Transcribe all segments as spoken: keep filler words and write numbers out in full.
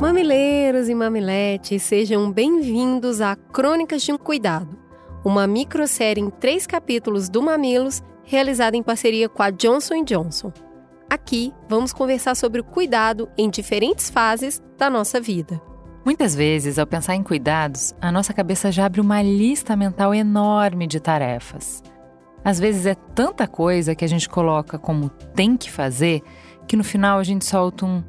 Mamileiros e mamiletes, sejam bem-vindos a Crônicas de um Cuidado, uma microsérie em três capítulos do Mamilos, realizada em parceria com a Johnson and Johnson. Aqui, vamos conversar sobre o cuidado em diferentes fases da nossa vida. Muitas vezes, ao pensar em cuidados, a nossa cabeça já abre uma lista mental enorme de tarefas. Às vezes é tanta coisa que a gente coloca como tem que fazer, que no final a gente solta um...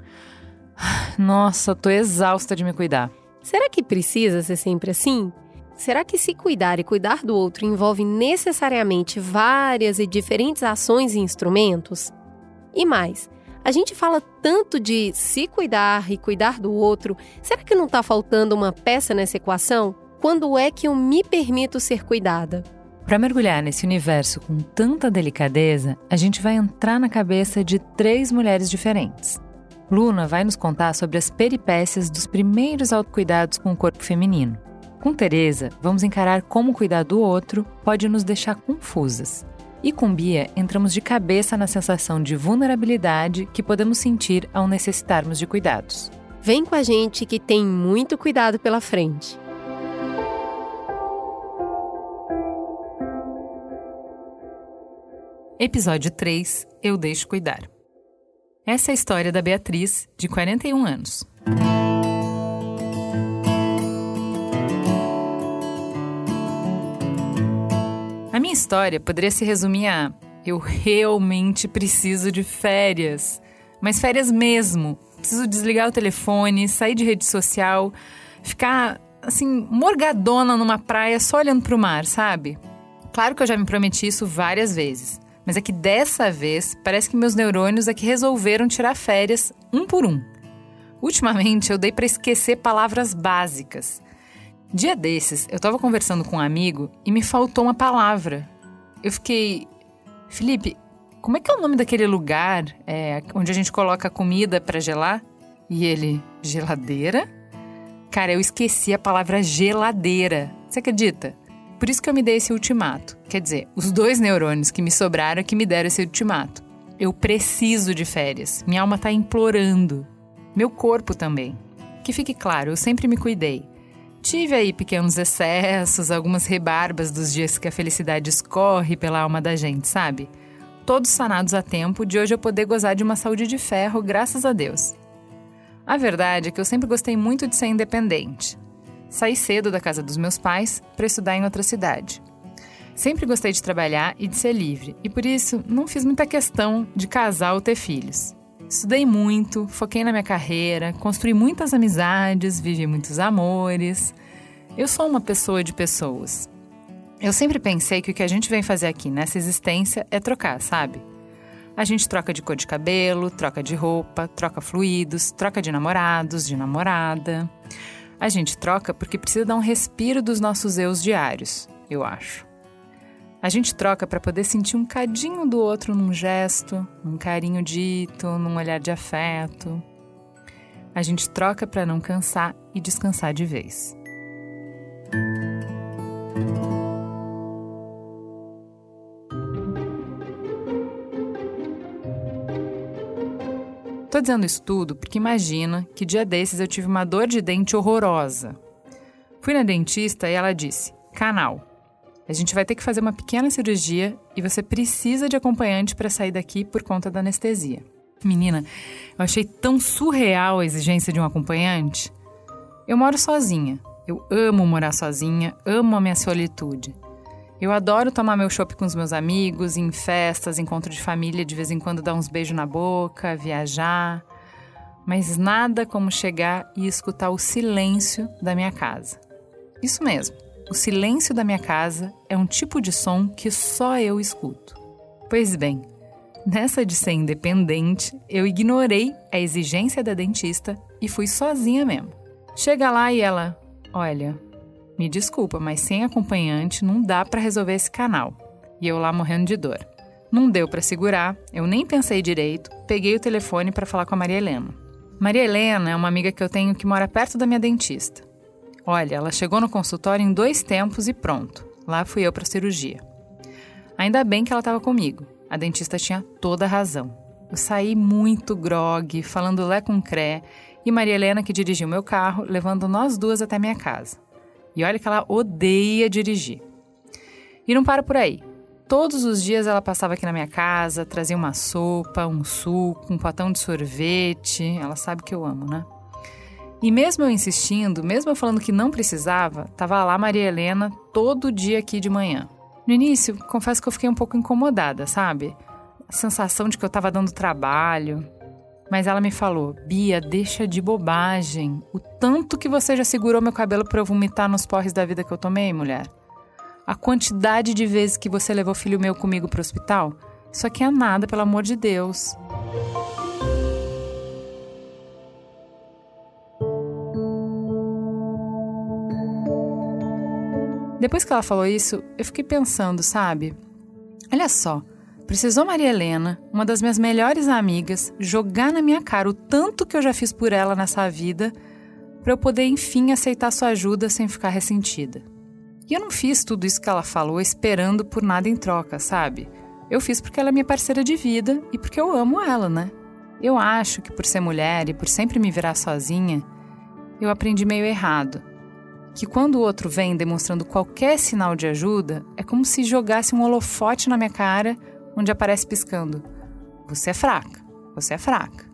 Nossa, tô exausta de me cuidar. Será que precisa ser sempre assim? Será que se cuidar e cuidar do outro envolve necessariamente várias e diferentes ações e instrumentos? E mais, a gente fala tanto de se cuidar e cuidar do outro, será que não tá faltando uma peça nessa equação? Quando é que eu me permito ser cuidada? Para mergulhar nesse universo com tanta delicadeza, a gente vai entrar na cabeça de três mulheres diferentes. Luna vai nos contar sobre as peripécias dos primeiros autocuidados com o corpo feminino. Com Tereza, vamos encarar como cuidar do outro pode nos deixar confusas. E com Bia, entramos de cabeça na sensação de vulnerabilidade que podemos sentir ao necessitarmos de cuidados. Vem com a gente que tem muito cuidado pela frente. Episódio três, Eu Deixo Cuidar. Essa é a história da Beatriz, de quarenta e um anos. A minha história poderia se resumir a... Eu realmente preciso de férias. Mas férias mesmo. Preciso desligar o telefone, sair de rede social, ficar, assim, morgadona numa praia só olhando pro mar, sabe? Claro que eu já me prometi isso várias vezes. Mas é que dessa vez, parece que meus neurônios é que resolveram tirar férias um por um. Ultimamente, eu dei para esquecer palavras básicas. Dia desses, eu estava conversando com um amigo e me faltou uma palavra. Eu fiquei... Felipe, como é que é o nome daquele lugar é, onde a gente coloca comida para gelar? E ele... Geladeira? Cara, eu esqueci a palavra geladeira. Você acredita? Por isso que eu me dei esse ultimato. Quer dizer, os dois neurônios que me sobraram é que me deram esse ultimato. Eu preciso de férias. Minha alma tá implorando. Meu corpo também. Que fique claro, eu sempre me cuidei. Tive aí pequenos excessos, algumas rebarbas dos dias que a felicidade escorre pela alma da gente, sabe? Todos sanados a tempo de hoje eu poder gozar de uma saúde de ferro, graças a Deus. A verdade é que eu sempre gostei muito de ser independente. Saí cedo da casa dos meus pais para estudar em outra cidade. Sempre gostei de trabalhar e de ser livre, e por isso não fiz muita questão de casar ou ter filhos. Estudei muito, foquei na minha carreira, construí muitas amizades, vivi muitos amores. Eu sou uma pessoa de pessoas. Eu sempre pensei que o que a gente vem fazer aqui nessa existência é trocar, sabe? A gente troca de cor de cabelo, troca de roupa, troca fluidos, troca de namorados, de namorada... A gente troca porque precisa dar um respiro dos nossos eus diários, eu acho. A gente troca para poder sentir um cadinho do outro num gesto, num carinho dito, num olhar de afeto. A gente troca para não cansar e descansar de vez. Tô dizendo isso tudo porque imagina que dia desses eu tive uma dor de dente horrorosa. Fui na dentista e ela disse, canal, a gente vai ter que fazer uma pequena cirurgia e você precisa de acompanhante para sair daqui por conta da anestesia. Menina, eu achei tão surreal a exigência de um acompanhante. Eu moro sozinha, eu amo morar sozinha, amo a minha solitude. Eu adoro tomar meu chopp com os meus amigos, em festas, encontro de família, de vez em quando dar uns beijos na boca, viajar. Mas nada como chegar e escutar o silêncio da minha casa. Isso mesmo, o silêncio da minha casa é um tipo de som que só eu escuto. Pois bem, nessa de ser independente, eu ignorei a exigência da dentista e fui sozinha mesmo. Chega lá e ela, olha, Me desculpa, mas sem acompanhante não dá pra resolver esse canal. E eu lá morrendo de dor. Não deu pra segurar, eu nem pensei direito, peguei o telefone pra falar com a Maria Helena. Maria Helena é uma amiga que eu tenho que mora perto da minha dentista. Olha, ela chegou no consultório em dois tempos e pronto. Lá fui eu pra cirurgia. Ainda bem que ela tava comigo. A dentista tinha toda a razão. Eu saí muito grogue, falando lé com cré, e Maria Helena que dirigiu meu carro, levando nós duas até minha casa. E olha que ela odeia dirigir. E não para por aí. Todos os dias ela passava aqui na minha casa, trazia uma sopa, um suco, um potão de sorvete. Ela sabe que eu amo, né? E mesmo eu insistindo, mesmo eu falando que não precisava, tava lá Maria Helena todo dia aqui de manhã. No início, confesso que eu fiquei um pouco incomodada, sabe? A sensação de que eu tava dando trabalho. Mas ela me falou, Bia, deixa de bobagem. O tanto que você já segurou meu cabelo pra eu vomitar nos porres da vida que eu tomei, mulher. A quantidade de vezes que você levou filho meu comigo pro hospital, isso aqui é nada, pelo amor de Deus. Depois que ela falou isso, eu fiquei pensando, sabe? Olha só. Precisou Maria Helena, uma das minhas melhores amigas, jogar na minha cara o tanto que eu já fiz por ela nessa vida para eu poder, enfim, aceitar sua ajuda sem ficar ressentida. E eu não fiz tudo isso que ela falou esperando por nada em troca, sabe? Eu fiz porque ela é minha parceira de vida e porque eu amo ela, né? Eu acho que por ser mulher e por sempre me virar sozinha, eu aprendi meio errado. Que quando o outro vem demonstrando qualquer sinal de ajuda, é como se jogasse um holofote na minha cara onde aparece piscando, você é fraca, você é fraca.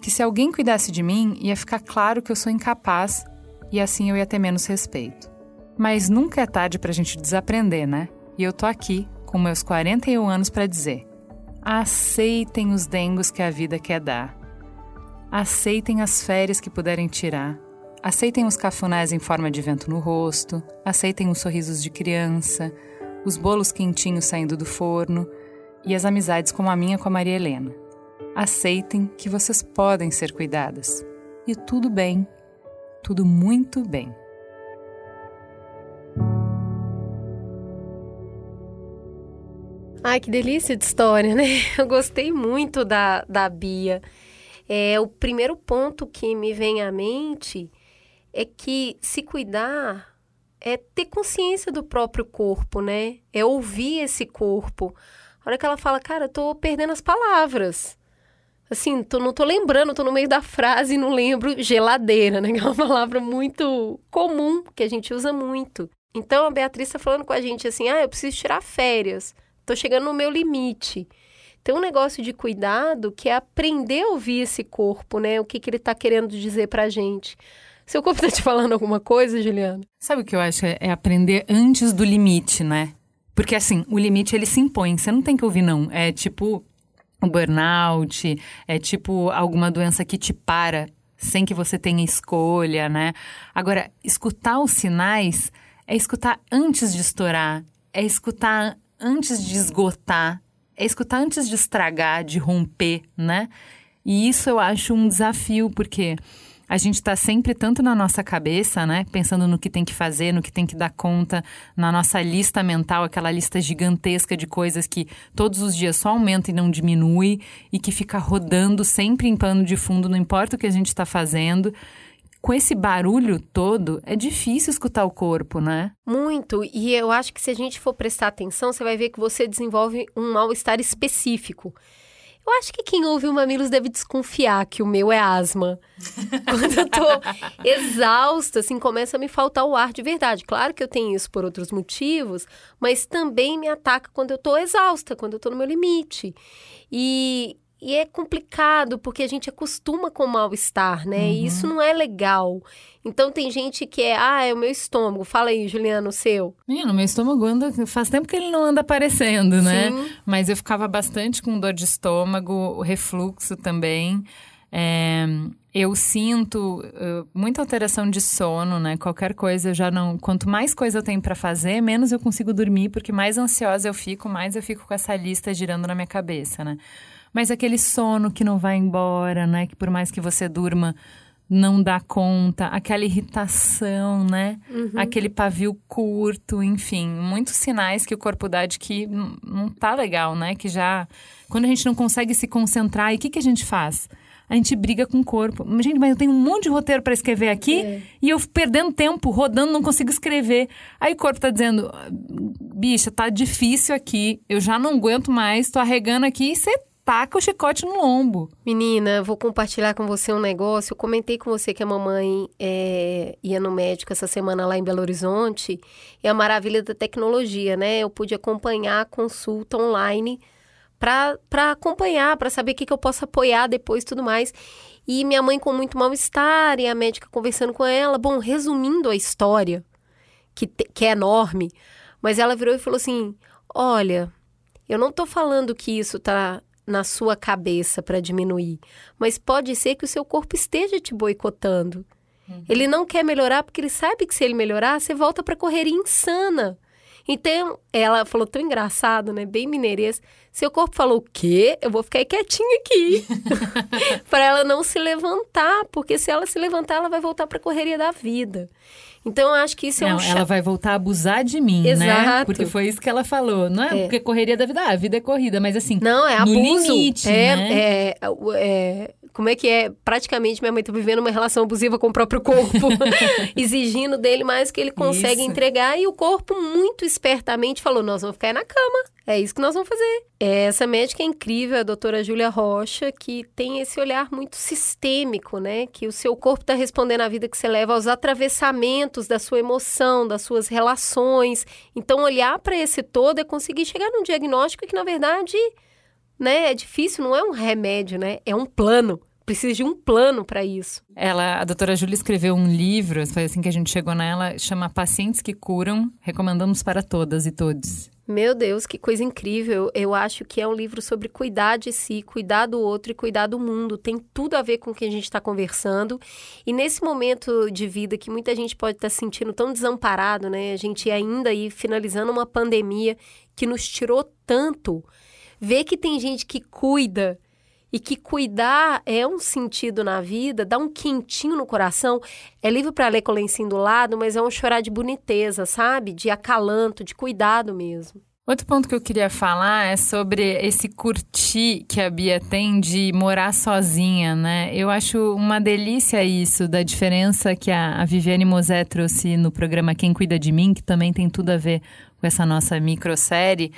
Que se alguém cuidasse de mim, ia ficar claro que eu sou incapaz e assim eu ia ter menos respeito. Mas nunca é tarde pra gente desaprender, né? E eu tô aqui, com meus quarenta e um anos, pra dizer, aceitem os dengos que a vida quer dar. Aceitem as férias que puderem tirar. Aceitem os cafunés em forma de vento no rosto. Aceitem os sorrisos de criança, os bolos quentinhos saindo do forno, e as amizades como a minha com a Maria Helena. Aceitem que vocês podem ser cuidadas. E tudo bem, tudo muito bem. Ai, que delícia de história, né? Eu gostei muito da, da Bia. É, o primeiro ponto que me vem à mente é que se cuidar é ter consciência do próprio corpo, né? É ouvir esse corpo. A hora que ela fala, cara, eu tô perdendo as palavras. Assim, tô, não tô lembrando, tô no meio da frase e não lembro geladeira, né? Que é uma palavra muito comum, que a gente usa muito. Então, a Beatriz tá falando com a gente assim, ah, eu preciso tirar férias. Tô chegando no meu limite. Tem um negócio de cuidado que é aprender a ouvir esse corpo, né? O que, que ele tá querendo dizer pra gente. Seu corpo tá te falando alguma coisa, Juliana? Sabe o que eu acho? É aprender antes do limite, né? Porque, assim, o limite, ele se impõe. Você não tem que ouvir, não. É tipo um burnout, é tipo alguma doença que te para, sem que você tenha escolha, né? Agora, escutar os sinais é escutar antes de estourar, é escutar antes de esgotar, é escutar antes de estragar, de romper, né? E isso eu acho um desafio, porque a gente tá sempre tanto na nossa cabeça, né? Pensando no que tem que fazer, no que tem que dar conta, na nossa lista mental, aquela lista gigantesca de coisas que todos os dias só aumenta e não diminui e que fica rodando sempre em pano de fundo, não importa o que a gente tá fazendo. Com esse barulho todo, é difícil escutar o corpo, né? Muito. E eu acho que se a gente for prestar atenção, você vai ver que você desenvolve um mal-estar específico. Eu acho que quem ouve o Mamilos deve desconfiar que o meu é asma. Quando eu tô exausta, assim, começa a me faltar o ar de verdade. Claro que eu tenho isso por outros motivos, mas também me ataca quando eu tô exausta, quando eu tô no meu limite. E, e é complicado, porque a gente acostuma com o mal-estar, né? Uhum. E isso não é legal. Então, tem gente que é, ah, é o meu estômago. Fala aí, Juliana, o seu. Menino, meu estômago anda, faz tempo que ele não anda aparecendo, né? Sim. Mas eu ficava bastante com dor de estômago, refluxo também. É, eu sinto uh, muita alteração de sono, né? Qualquer coisa, eu já não... Quanto mais coisa eu tenho pra fazer, menos eu consigo dormir, porque mais ansiosa eu fico, mais eu fico com essa lista girando na minha cabeça, né? Mas aquele sono que não vai embora, né? Que por mais que você durma... não dá conta, aquela irritação, né? Uhum. Aquele pavio curto, enfim. Muitos sinais que o corpo dá de que não tá legal, né? Que já... Quando a gente não consegue se concentrar, e o que, que a gente faz? A gente briga com o corpo. Gente, mas eu tenho um monte de roteiro para escrever aqui é. e eu perdendo tempo, rodando, não consigo escrever. Aí o corpo tá dizendo, bicha, tá difícil aqui, eu já não aguento mais, tô arregando aqui e você taca o chicote no lombo. Menina, vou compartilhar com você um negócio. Eu comentei com você que a mamãe é, ia no médico essa semana lá em Belo Horizonte. É a maravilha da tecnologia, né? Eu pude acompanhar a consulta online para acompanhar, para saber o que, que eu posso apoiar depois e tudo mais. E minha mãe com muito mal-estar e a médica conversando com ela. Bom, resumindo a história, que, te, que é enorme, mas ela virou e falou assim, olha, eu não tô falando que isso tá... na sua cabeça para diminuir, mas pode ser que o seu corpo esteja te boicotando. Uhum. Ele não quer melhorar porque ele sabe que se ele melhorar, você volta para correria insana. Então, ela falou tão engraçado, né? Bem mineirês. Seu corpo falou, o quê? Eu vou ficar quietinha aqui. Para ela não se levantar, porque se ela se levantar, ela vai voltar para a correria da vida. Então, eu acho que isso não, é um... Não, ela vai voltar a abusar de mim, exato, né? Porque foi isso que ela falou. Não é, é. porque correria da vida... Ah, a vida é corrida, mas assim... Não, é abuso. No limite, é, né? É, é... Como é que é? Praticamente, minha mãe tá vivendo uma relação abusiva com o próprio corpo. Exigindo dele mais que ele consegue isso. entregar. E o corpo, muito espertamente, falou, nós vamos ficar aí na cama. É isso que nós vamos fazer. Essa médica é incrível, a doutora Júlia Rocha, que tem esse olhar muito sistêmico, né? Que o seu corpo tá respondendo à vida que você leva, aos atravessamentos da sua emoção, das suas relações. Então, olhar para esse todo é conseguir chegar num diagnóstico que, na verdade... Né? É difícil, não é um remédio, né? É um plano. Precisa de um plano para isso. Ela, a doutora Júlia escreveu um livro, foi assim que a gente chegou nela, chama Pacientes que Curam, recomendamos para todas e todos. Meu Deus, que coisa incrível. Eu acho que é um livro sobre cuidar de si, cuidar do outro e cuidar do mundo. Tem tudo a ver com o que a gente está conversando. E nesse momento de vida que muita gente pode estar se sentindo tão desamparado, né? A gente ainda aí finalizando uma pandemia que nos tirou tanto... Ver que tem gente que cuida e que cuidar é um sentido na vida, dá um quentinho no coração. É livro para ler com o lencinho do lado, mas é um chorar de boniteza, sabe? De acalanto, de cuidado mesmo. Outro ponto que eu queria falar é sobre esse curtir que a Bia tem de morar sozinha, né? Eu acho uma delícia isso, da diferença que a Viviane Mosé trouxe no programa Quem Cuida de Mim, que também tem tudo a ver com essa nossa microsérie.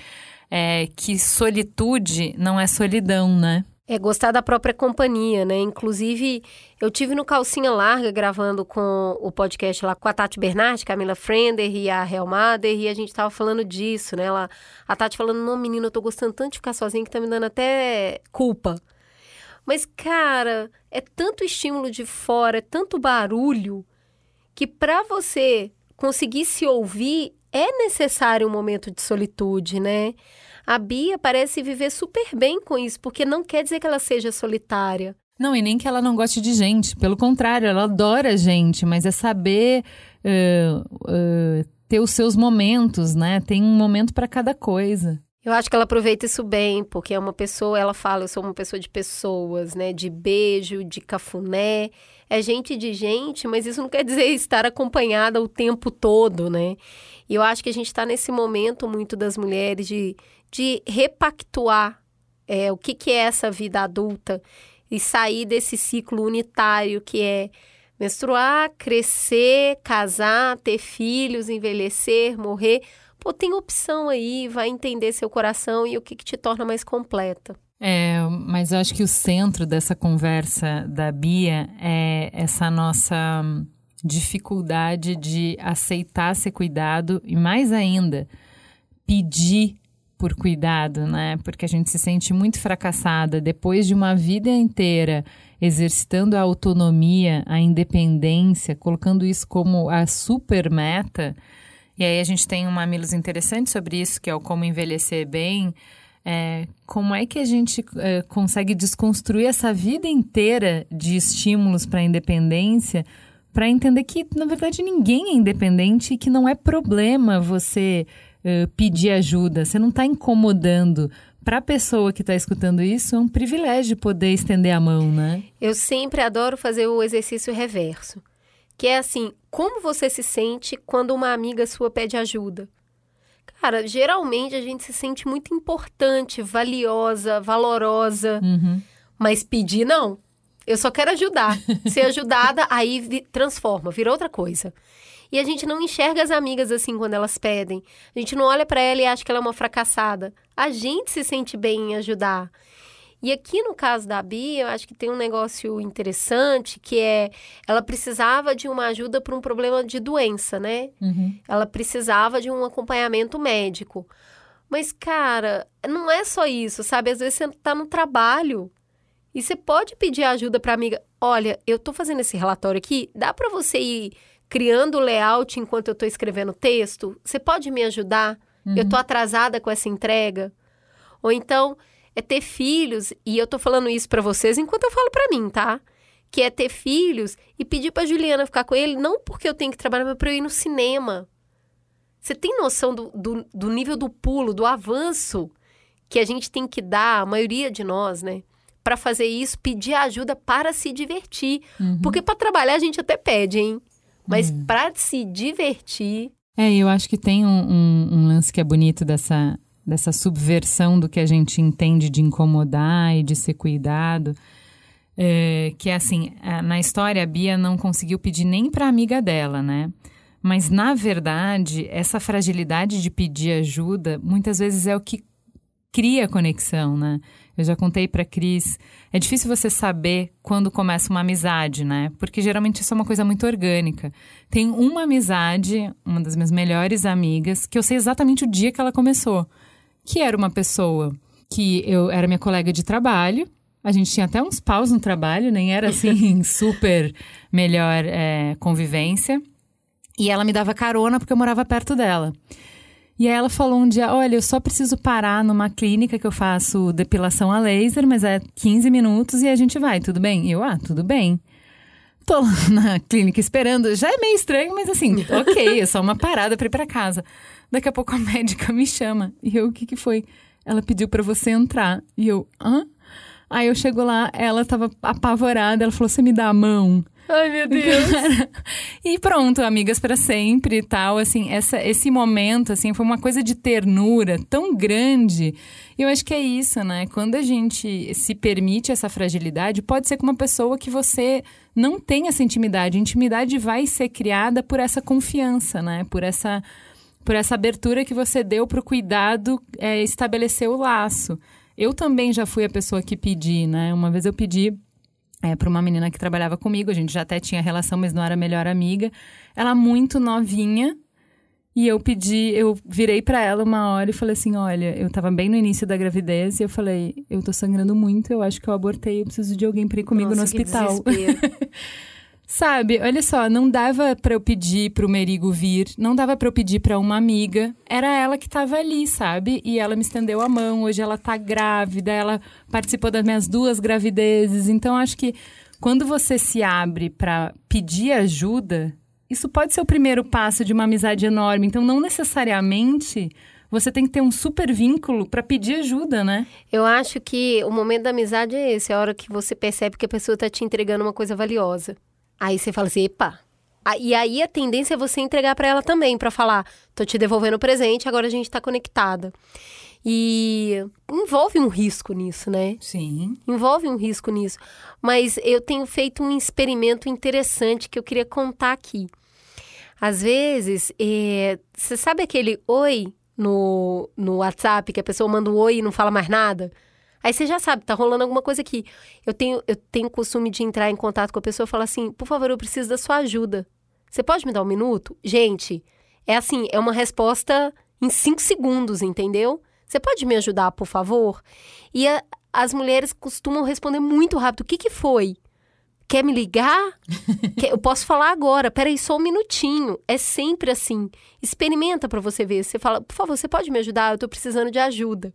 É que solitude não é solidão, né? É gostar da própria companhia, né? Inclusive, eu tive no Calcinha Larga gravando com o podcast lá com a Tati Bernardi, Camila Frender e a Real Mother, e a gente tava falando disso, né? Ela, a Tati falando, não, menina, eu tô gostando tanto de ficar sozinha que tá me dando até culpa. Mas, cara, é tanto estímulo de fora, é tanto barulho, que pra você conseguir se ouvir, é necessário um momento de solitude, né? A Bia parece viver super bem com isso, porque não quer dizer que ela seja solitária. Não, e nem que ela não goste de gente. Pelo contrário, ela adora gente, mas é saber uh, uh, ter os seus momentos, né? Tem um momento para cada coisa. Eu acho que ela aproveita isso bem, porque é uma pessoa, ela fala, eu sou uma pessoa de pessoas, né? De beijo, de cafuné. É gente de gente, mas isso não quer dizer estar acompanhada o tempo todo, né? E eu acho que a gente está nesse momento muito das mulheres de, de repactuar é, o que, que é essa vida adulta e sair desse ciclo unitário que é menstruar, crescer, casar, ter filhos, envelhecer, morrer. Pô, tem opção aí, vai entender seu coração e o que, que te torna mais completa. É, mas eu acho que o centro dessa conversa da Bia é essa nossa... dificuldade de aceitar ser cuidado e, mais ainda, pedir por cuidado, né? Porque a gente se sente muito fracassada depois de uma vida inteira exercitando a autonomia, a independência, colocando isso como a super meta. E aí a gente tem um Mamilos interessante sobre isso, que é o Como Envelhecer Bem. É, como é que a gente é, consegue desconstruir essa vida inteira de estímulos para a independência, para entender que, na verdade, ninguém é independente e que não é problema você uh, pedir ajuda. Você não está incomodando para a pessoa que está escutando isso, é um privilégio poder estender a mão, né? Eu sempre adoro fazer o exercício reverso, que é assim, como você se sente quando uma amiga sua pede ajuda? Cara, geralmente a gente se sente muito importante, valiosa, valorosa, uhum. mas pedir não. Eu só quero ajudar. Ser ajudada, aí vi- transforma, vira outra coisa. E a gente não enxerga as amigas assim quando elas pedem. A gente não olha pra ela e acha que ela é uma fracassada. A gente se sente bem em ajudar. E aqui no caso da Bia, eu acho que tem um negócio interessante, que é... Ela precisava de uma ajuda para um problema de doença, né? Uhum. Ela precisava de um acompanhamento médico. Mas, cara, não é só isso, sabe? Às vezes você tá no trabalho... E você pode pedir ajuda para amiga. Olha, eu tô fazendo esse relatório aqui. Dá para você ir criando o layout enquanto eu tô escrevendo o texto? Você pode me ajudar? Uhum. Eu tô atrasada com essa entrega. Ou então, é ter filhos. E eu tô falando isso para vocês enquanto eu falo para mim, tá? Que é ter filhos e pedir pra Juliana ficar com ele. Não porque eu tenho que trabalhar, mas pra eu ir no cinema. Você tem noção do, do, do nível do pulo, do avanço que a gente tem que dar, a maioria de nós, né? Para fazer isso, pedir ajuda para se divertir. Uhum. Porque para trabalhar a gente até pede, hein? Mas uhum. para se divertir... É, eu acho que tem um, um, um lance que é bonito dessa, dessa subversão do que a gente entende de incomodar e de ser cuidado. É, que é assim, na história a Bia não conseguiu pedir nem para a amiga dela, né? Mas, na verdade, essa fragilidade de pedir ajuda, muitas vezes é o que cria conexão, né? Eu já contei pra Cris, é difícil você saber quando começa uma amizade, né? Porque geralmente isso é uma coisa muito orgânica. Tem uma amizade, uma das minhas melhores amigas, que eu sei exatamente o dia que ela começou. Que era uma pessoa que eu era minha colega de trabalho, a gente tinha até uns paus no trabalho, nem era assim super melhor é, convivência. E ela me dava carona porque eu morava perto dela. E aí ela falou um dia, olha, eu só preciso parar numa clínica que eu faço depilação a laser, mas é quinze minutos e a gente vai, tudo bem? Eu, ah, tudo bem. Tô lá na clínica esperando, já é meio estranho, mas assim, ok, é só uma parada pra ir pra casa. Daqui a pouco a médica me chama. E eu, o que que foi? Ela pediu pra você entrar. E eu, hã? Aí eu chego lá, ela tava apavorada, ela falou, você me dá a mão? Ai, meu Deus! E pronto, amigas para sempre e tal, assim, essa, esse momento, assim, foi uma coisa de ternura tão grande. E eu acho que é isso, né? Quando a gente se permite essa fragilidade, pode ser com uma pessoa que você não tem essa intimidade. A intimidade vai ser criada por essa confiança, né? Por essa, por essa abertura que você deu pro cuidado, é, estabelecer o laço. Eu também já fui a pessoa que pedi, né? Uma vez eu pedi... É, para uma menina que trabalhava comigo, a gente já até tinha relação, mas não era a melhor amiga. Ela muito novinha, e eu pedi, eu virei para ela uma hora e falei assim, olha, eu tava bem no início da gravidez, e eu falei, eu tô sangrando muito, eu acho que eu abortei, eu preciso de alguém para ir comigo. Nossa, no hospital. Sabe, olha só, não dava para eu pedir pro merigo vir, não dava para eu pedir para uma amiga, era ela que tava ali, sabe? E ela me estendeu a mão, hoje ela tá grávida, ela participou das minhas duas gravidezes. Então, acho que quando você se abre para pedir ajuda, isso pode ser o primeiro passo de uma amizade enorme. Então, não necessariamente você tem que ter um super vínculo para pedir ajuda, né? Eu acho que o momento da amizade é esse, é a hora que você percebe que a pessoa tá te entregando uma coisa valiosa. Aí você fala assim, epa. E aí a tendência é você entregar pra ela também, pra falar, tô te devolvendo o presente, agora a gente tá conectada. E envolve um risco nisso, né? Sim. Envolve um risco nisso. Mas eu tenho feito um experimento interessante que eu queria contar aqui. Às vezes, é... você sabe aquele oi no, no WhatsApp, que a pessoa manda um oi e não fala mais nada? Aí você já sabe, tá rolando alguma coisa aqui. Eu tenho, eu tenho costume de entrar em contato com a pessoa e falar assim, por favor, eu preciso da sua ajuda. Você pode me dar um minuto? Gente, é assim, é uma resposta em cinco segundos, entendeu? Você pode me ajudar, por favor? E a, as mulheres costumam responder muito rápido. O que que foi? Quer me ligar? Quer, eu posso falar agora. Peraí, só um minutinho. É sempre assim. Experimenta pra você ver. Você fala, por favor, você pode me ajudar? Eu tô precisando de ajuda.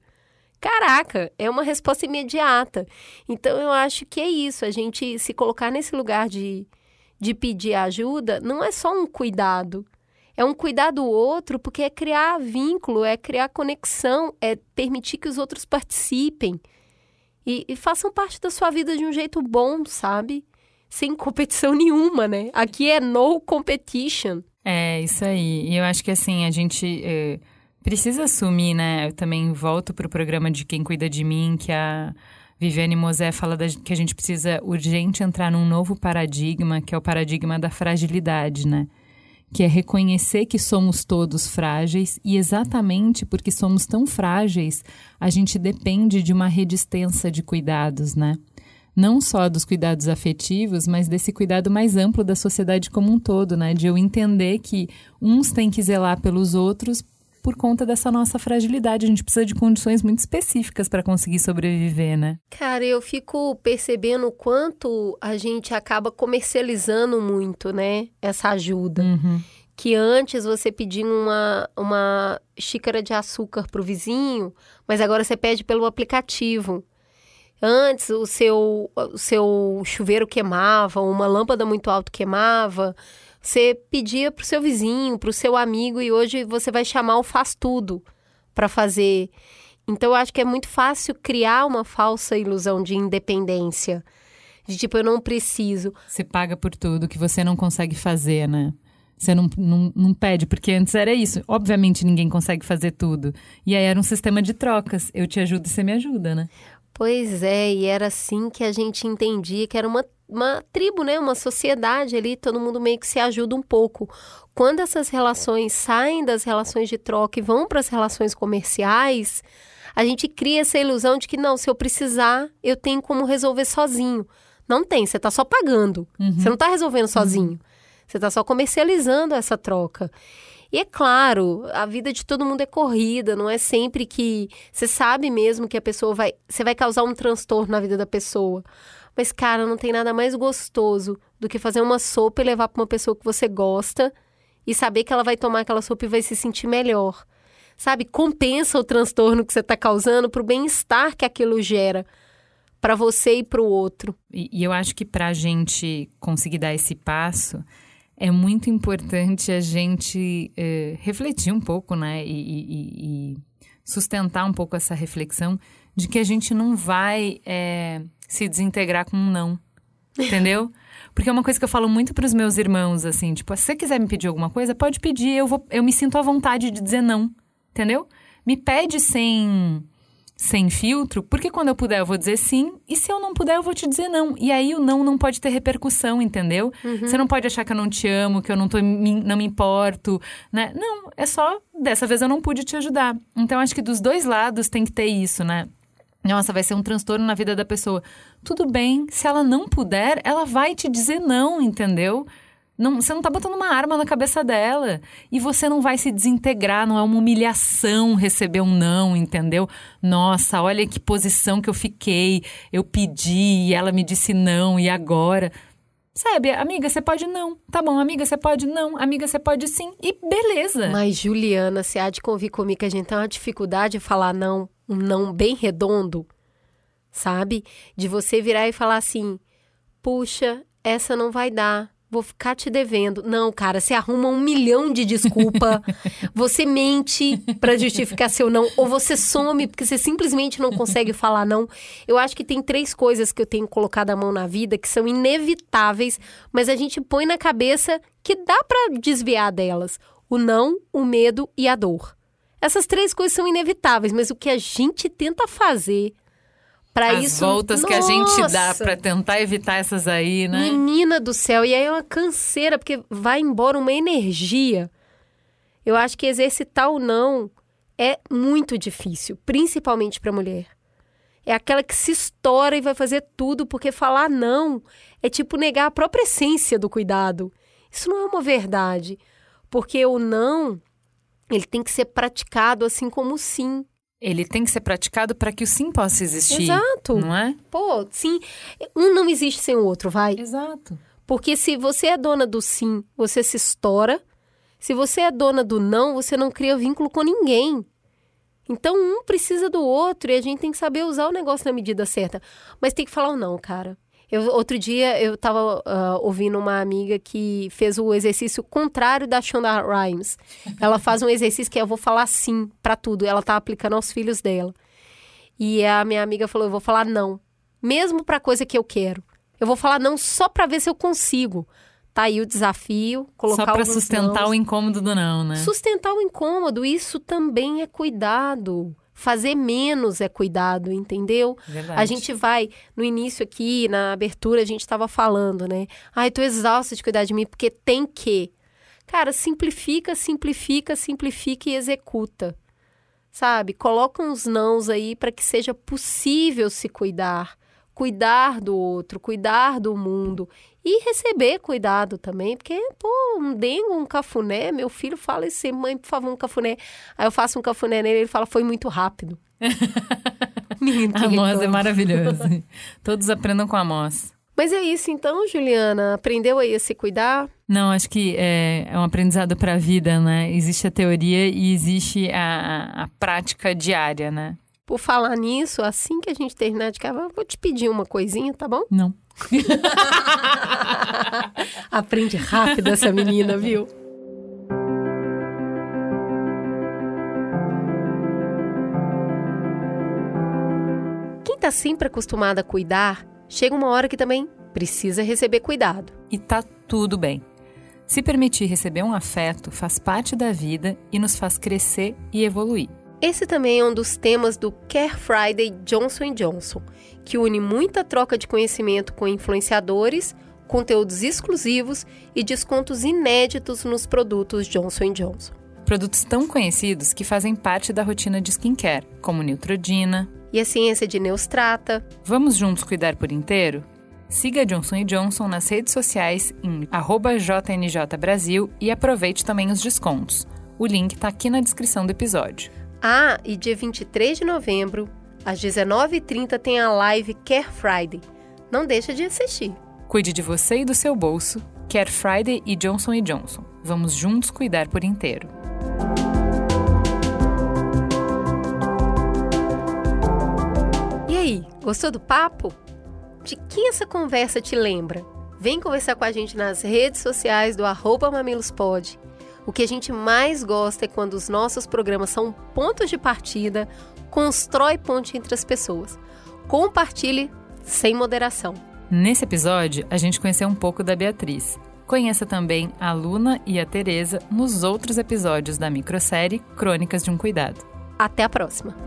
Caraca, é uma resposta imediata. Então, eu acho que é isso. A gente se colocar nesse lugar de, de pedir ajuda não é só um cuidado. É um cuidar do outro, porque é criar vínculo, é criar conexão, é permitir que os outros participem. E, e façam parte da sua vida de um jeito bom, sabe? Sem competição nenhuma, né? Aqui é no competition. É, isso aí. E eu acho que, assim, a gente é, precisa assumir, né? Eu também volto pro programa de Quem Cuida de Mim, que a Viviane Mosé fala da, que a gente precisa urgente entrar num novo paradigma, que é o paradigma da fragilidade, né? Que é reconhecer que somos todos frágeis e exatamente porque somos tão frágeis, a gente depende de uma rede extensa de cuidados, né? Não só dos cuidados afetivos, mas desse cuidado mais amplo da sociedade como um todo, né? De eu entender que uns têm que zelar pelos outros por conta dessa nossa fragilidade. A gente precisa de condições muito específicas para conseguir sobreviver, né? Cara, eu fico percebendo o quanto a gente acaba comercializando muito, né? Essa ajuda. Uhum. Que antes você pedia uma, uma xícara de açúcar pro vizinho, mas agora você pede pelo aplicativo. Antes o seu, o seu chuveiro queimava, uma lâmpada muito alto queimava... Você pedia para o seu vizinho, para o seu amigo, e hoje você vai chamar o faz tudo para fazer. Então, eu acho que é muito fácil criar uma falsa ilusão de independência. De tipo, eu não preciso. Você paga por tudo que você não consegue fazer, né? Você não, não, não pede, porque antes era isso. Obviamente, ninguém consegue fazer tudo. E aí era um sistema de trocas. Eu te ajudo e você me ajuda, né? Pois é, e era assim que a gente entendia que era uma uma tribo, né? Uma sociedade ali, todo mundo meio que se ajuda um pouco. Quando essas relações saem das relações de troca e vão para as relações comerciais, a gente cria essa ilusão de que, não, se eu precisar, eu tenho como resolver sozinho. Não tem, você está só pagando. Uhum. Você não está resolvendo sozinho. Uhum. Você está só comercializando essa troca. E é claro, a vida de todo mundo é corrida, não é sempre que... Você sabe mesmo que a pessoa vai... Você vai causar um transtorno na vida da pessoa. Mas, cara, não tem nada mais gostoso do que fazer uma sopa e levar para uma pessoa que você gosta e saber que ela vai tomar aquela sopa e vai se sentir melhor. Sabe? Compensa o transtorno que você está causando para o bem-estar que aquilo gera para você e para o outro. E, e eu acho que para a gente conseguir dar esse passo, é muito importante a gente é, refletir um pouco, né? E, e, e sustentar um pouco essa reflexão de que a gente não vai... É... se desintegrar com um não, entendeu? Porque é uma coisa que eu falo muito para os meus irmãos, assim, tipo, se você quiser me pedir alguma coisa, pode pedir, eu, vou, eu me sinto à vontade de dizer não, entendeu? Me pede sem, sem filtro, porque quando eu puder eu vou dizer sim, e se eu não puder eu vou te dizer não, e aí o não não pode ter repercussão, entendeu? Uhum. Você não pode achar que eu não te amo, que eu não, tô, não me importo, né? Não, é só, dessa vez eu não pude te ajudar. Então, acho que dos dois lados tem que ter isso, né? Nossa, vai ser um transtorno na vida da pessoa. Tudo bem, se ela não puder, ela vai te dizer não, entendeu? Não, você não tá botando uma arma na cabeça dela. E você não vai se desintegrar, não é uma humilhação receber um não, entendeu? Nossa, olha que posição que eu fiquei, eu pedi e ela me disse não, e agora? Sabe, amiga, você pode não. Tá bom, amiga, você pode não. Amiga, você pode sim. E beleza. Mas, Juliana, você há de convir comigo que a gente tem uma dificuldade de falar não. Um não bem redondo, sabe? De você virar e falar assim, puxa, essa não vai dar, vou ficar te devendo. Não, cara, você arruma um milhão de desculpa, você mente pra justificar seu não, ou você some porque você simplesmente não consegue falar não. Eu acho que tem três coisas que eu tenho colocado a mão na vida que são inevitáveis, mas a gente põe na cabeça que dá pra desviar delas. O não, o medo e a dor. Essas três coisas são inevitáveis, mas o que a gente tenta fazer para isso... As voltas nossa, que a gente dá para tentar evitar essas aí, né? Menina do céu, e aí é uma canseira, porque vai embora uma energia. Eu acho que exercitar o não é muito difícil, principalmente para mulher. É aquela que se estoura e vai fazer tudo, porque falar não é tipo negar a própria essência do cuidado. Isso não é uma verdade, porque o não... Ele tem que ser praticado assim como o sim. Ele tem que ser praticado para que o sim possa existir. Exato. Não é? Pô, sim. Um não existe sem o outro, vai? Exato. Porque se você é dona do sim, você se estoura. Se você é dona do não, você não cria vínculo com ninguém. Então, um precisa do outro e a gente tem que saber usar o negócio na medida certa. Mas tem que falar o não, cara. Eu, outro dia eu estava uh, ouvindo uma amiga que fez o exercício contrário da Shonda Rhimes. Ela faz um exercício que é eu vou falar sim para tudo. Ela tá aplicando aos filhos dela. E a minha amiga falou, eu vou falar não. Mesmo para coisa que eu quero. Eu vou falar não só para ver se eu consigo. Tá aí o desafio. Colocar só para sustentar nãos. O incômodo do não, né? Sustentar o incômodo. Isso também é cuidado. Fazer menos é cuidado, entendeu? Verdade. A gente vai, no início aqui, na abertura, a gente estava falando, né? Ai, tô exausta de cuidar de mim, porque tem que. Cara, simplifica, simplifica, simplifica e executa. Sabe? Coloca uns nãos aí para que seja possível se cuidar. Cuidar do outro, cuidar do mundo. E receber cuidado também, porque, pô, um dengo, um cafuné, meu filho fala assim, mãe, por favor, um cafuné. Aí eu faço um cafuné nele, ele fala, foi muito rápido. A Mos é maravilhosa. Todos aprendam com a Mos. Mas é isso então, Juliana, aprendeu aí a se cuidar? Não, acho que é, é um aprendizado para a vida, né? Existe a teoria e existe a, a prática diária, né? Por falar nisso, assim que a gente terminar de gravar, vou te pedir uma coisinha, tá bom? Não. Aprende rápido essa menina, viu? Quem tá sempre acostumada a cuidar, chega uma hora que também precisa receber cuidado. E tá tudo bem. Se permitir receber um afeto faz parte da vida e nos faz crescer e evoluir. Esse também é um dos temas do Care Friday Johnson and Johnson, que une muita troca de conhecimento com influenciadores, conteúdos exclusivos e descontos inéditos nos produtos Johnson and Johnson. Produtos tão conhecidos que fazem parte da rotina de skincare, como Neutrogena e a ciência de Neostrata. Vamos juntos cuidar por inteiro? Siga Johnson and Johnson nas redes sociais em arroba J N J Brasil e aproveite também os descontos. O link está aqui na descrição do episódio. Ah, e dia vinte e três de novembro, às dezenove e trinta, tem a live Care Friday. Não deixa de assistir. Cuide de você e do seu bolso. Care Friday e Johnson and Johnson. Vamos juntos cuidar por inteiro. E aí, gostou do papo? De quem essa conversa te lembra? Vem conversar com a gente nas redes sociais do arroba mamilospod. O que a gente mais gosta é quando os nossos programas são pontos de partida, constrói ponte entre as pessoas. Compartilhe sem moderação. Nesse episódio, a gente conheceu um pouco da Beatriz. Conheça também a Luna e a Tereza nos outros episódios da microsérie Crônicas de um Cuidado. Até a próxima!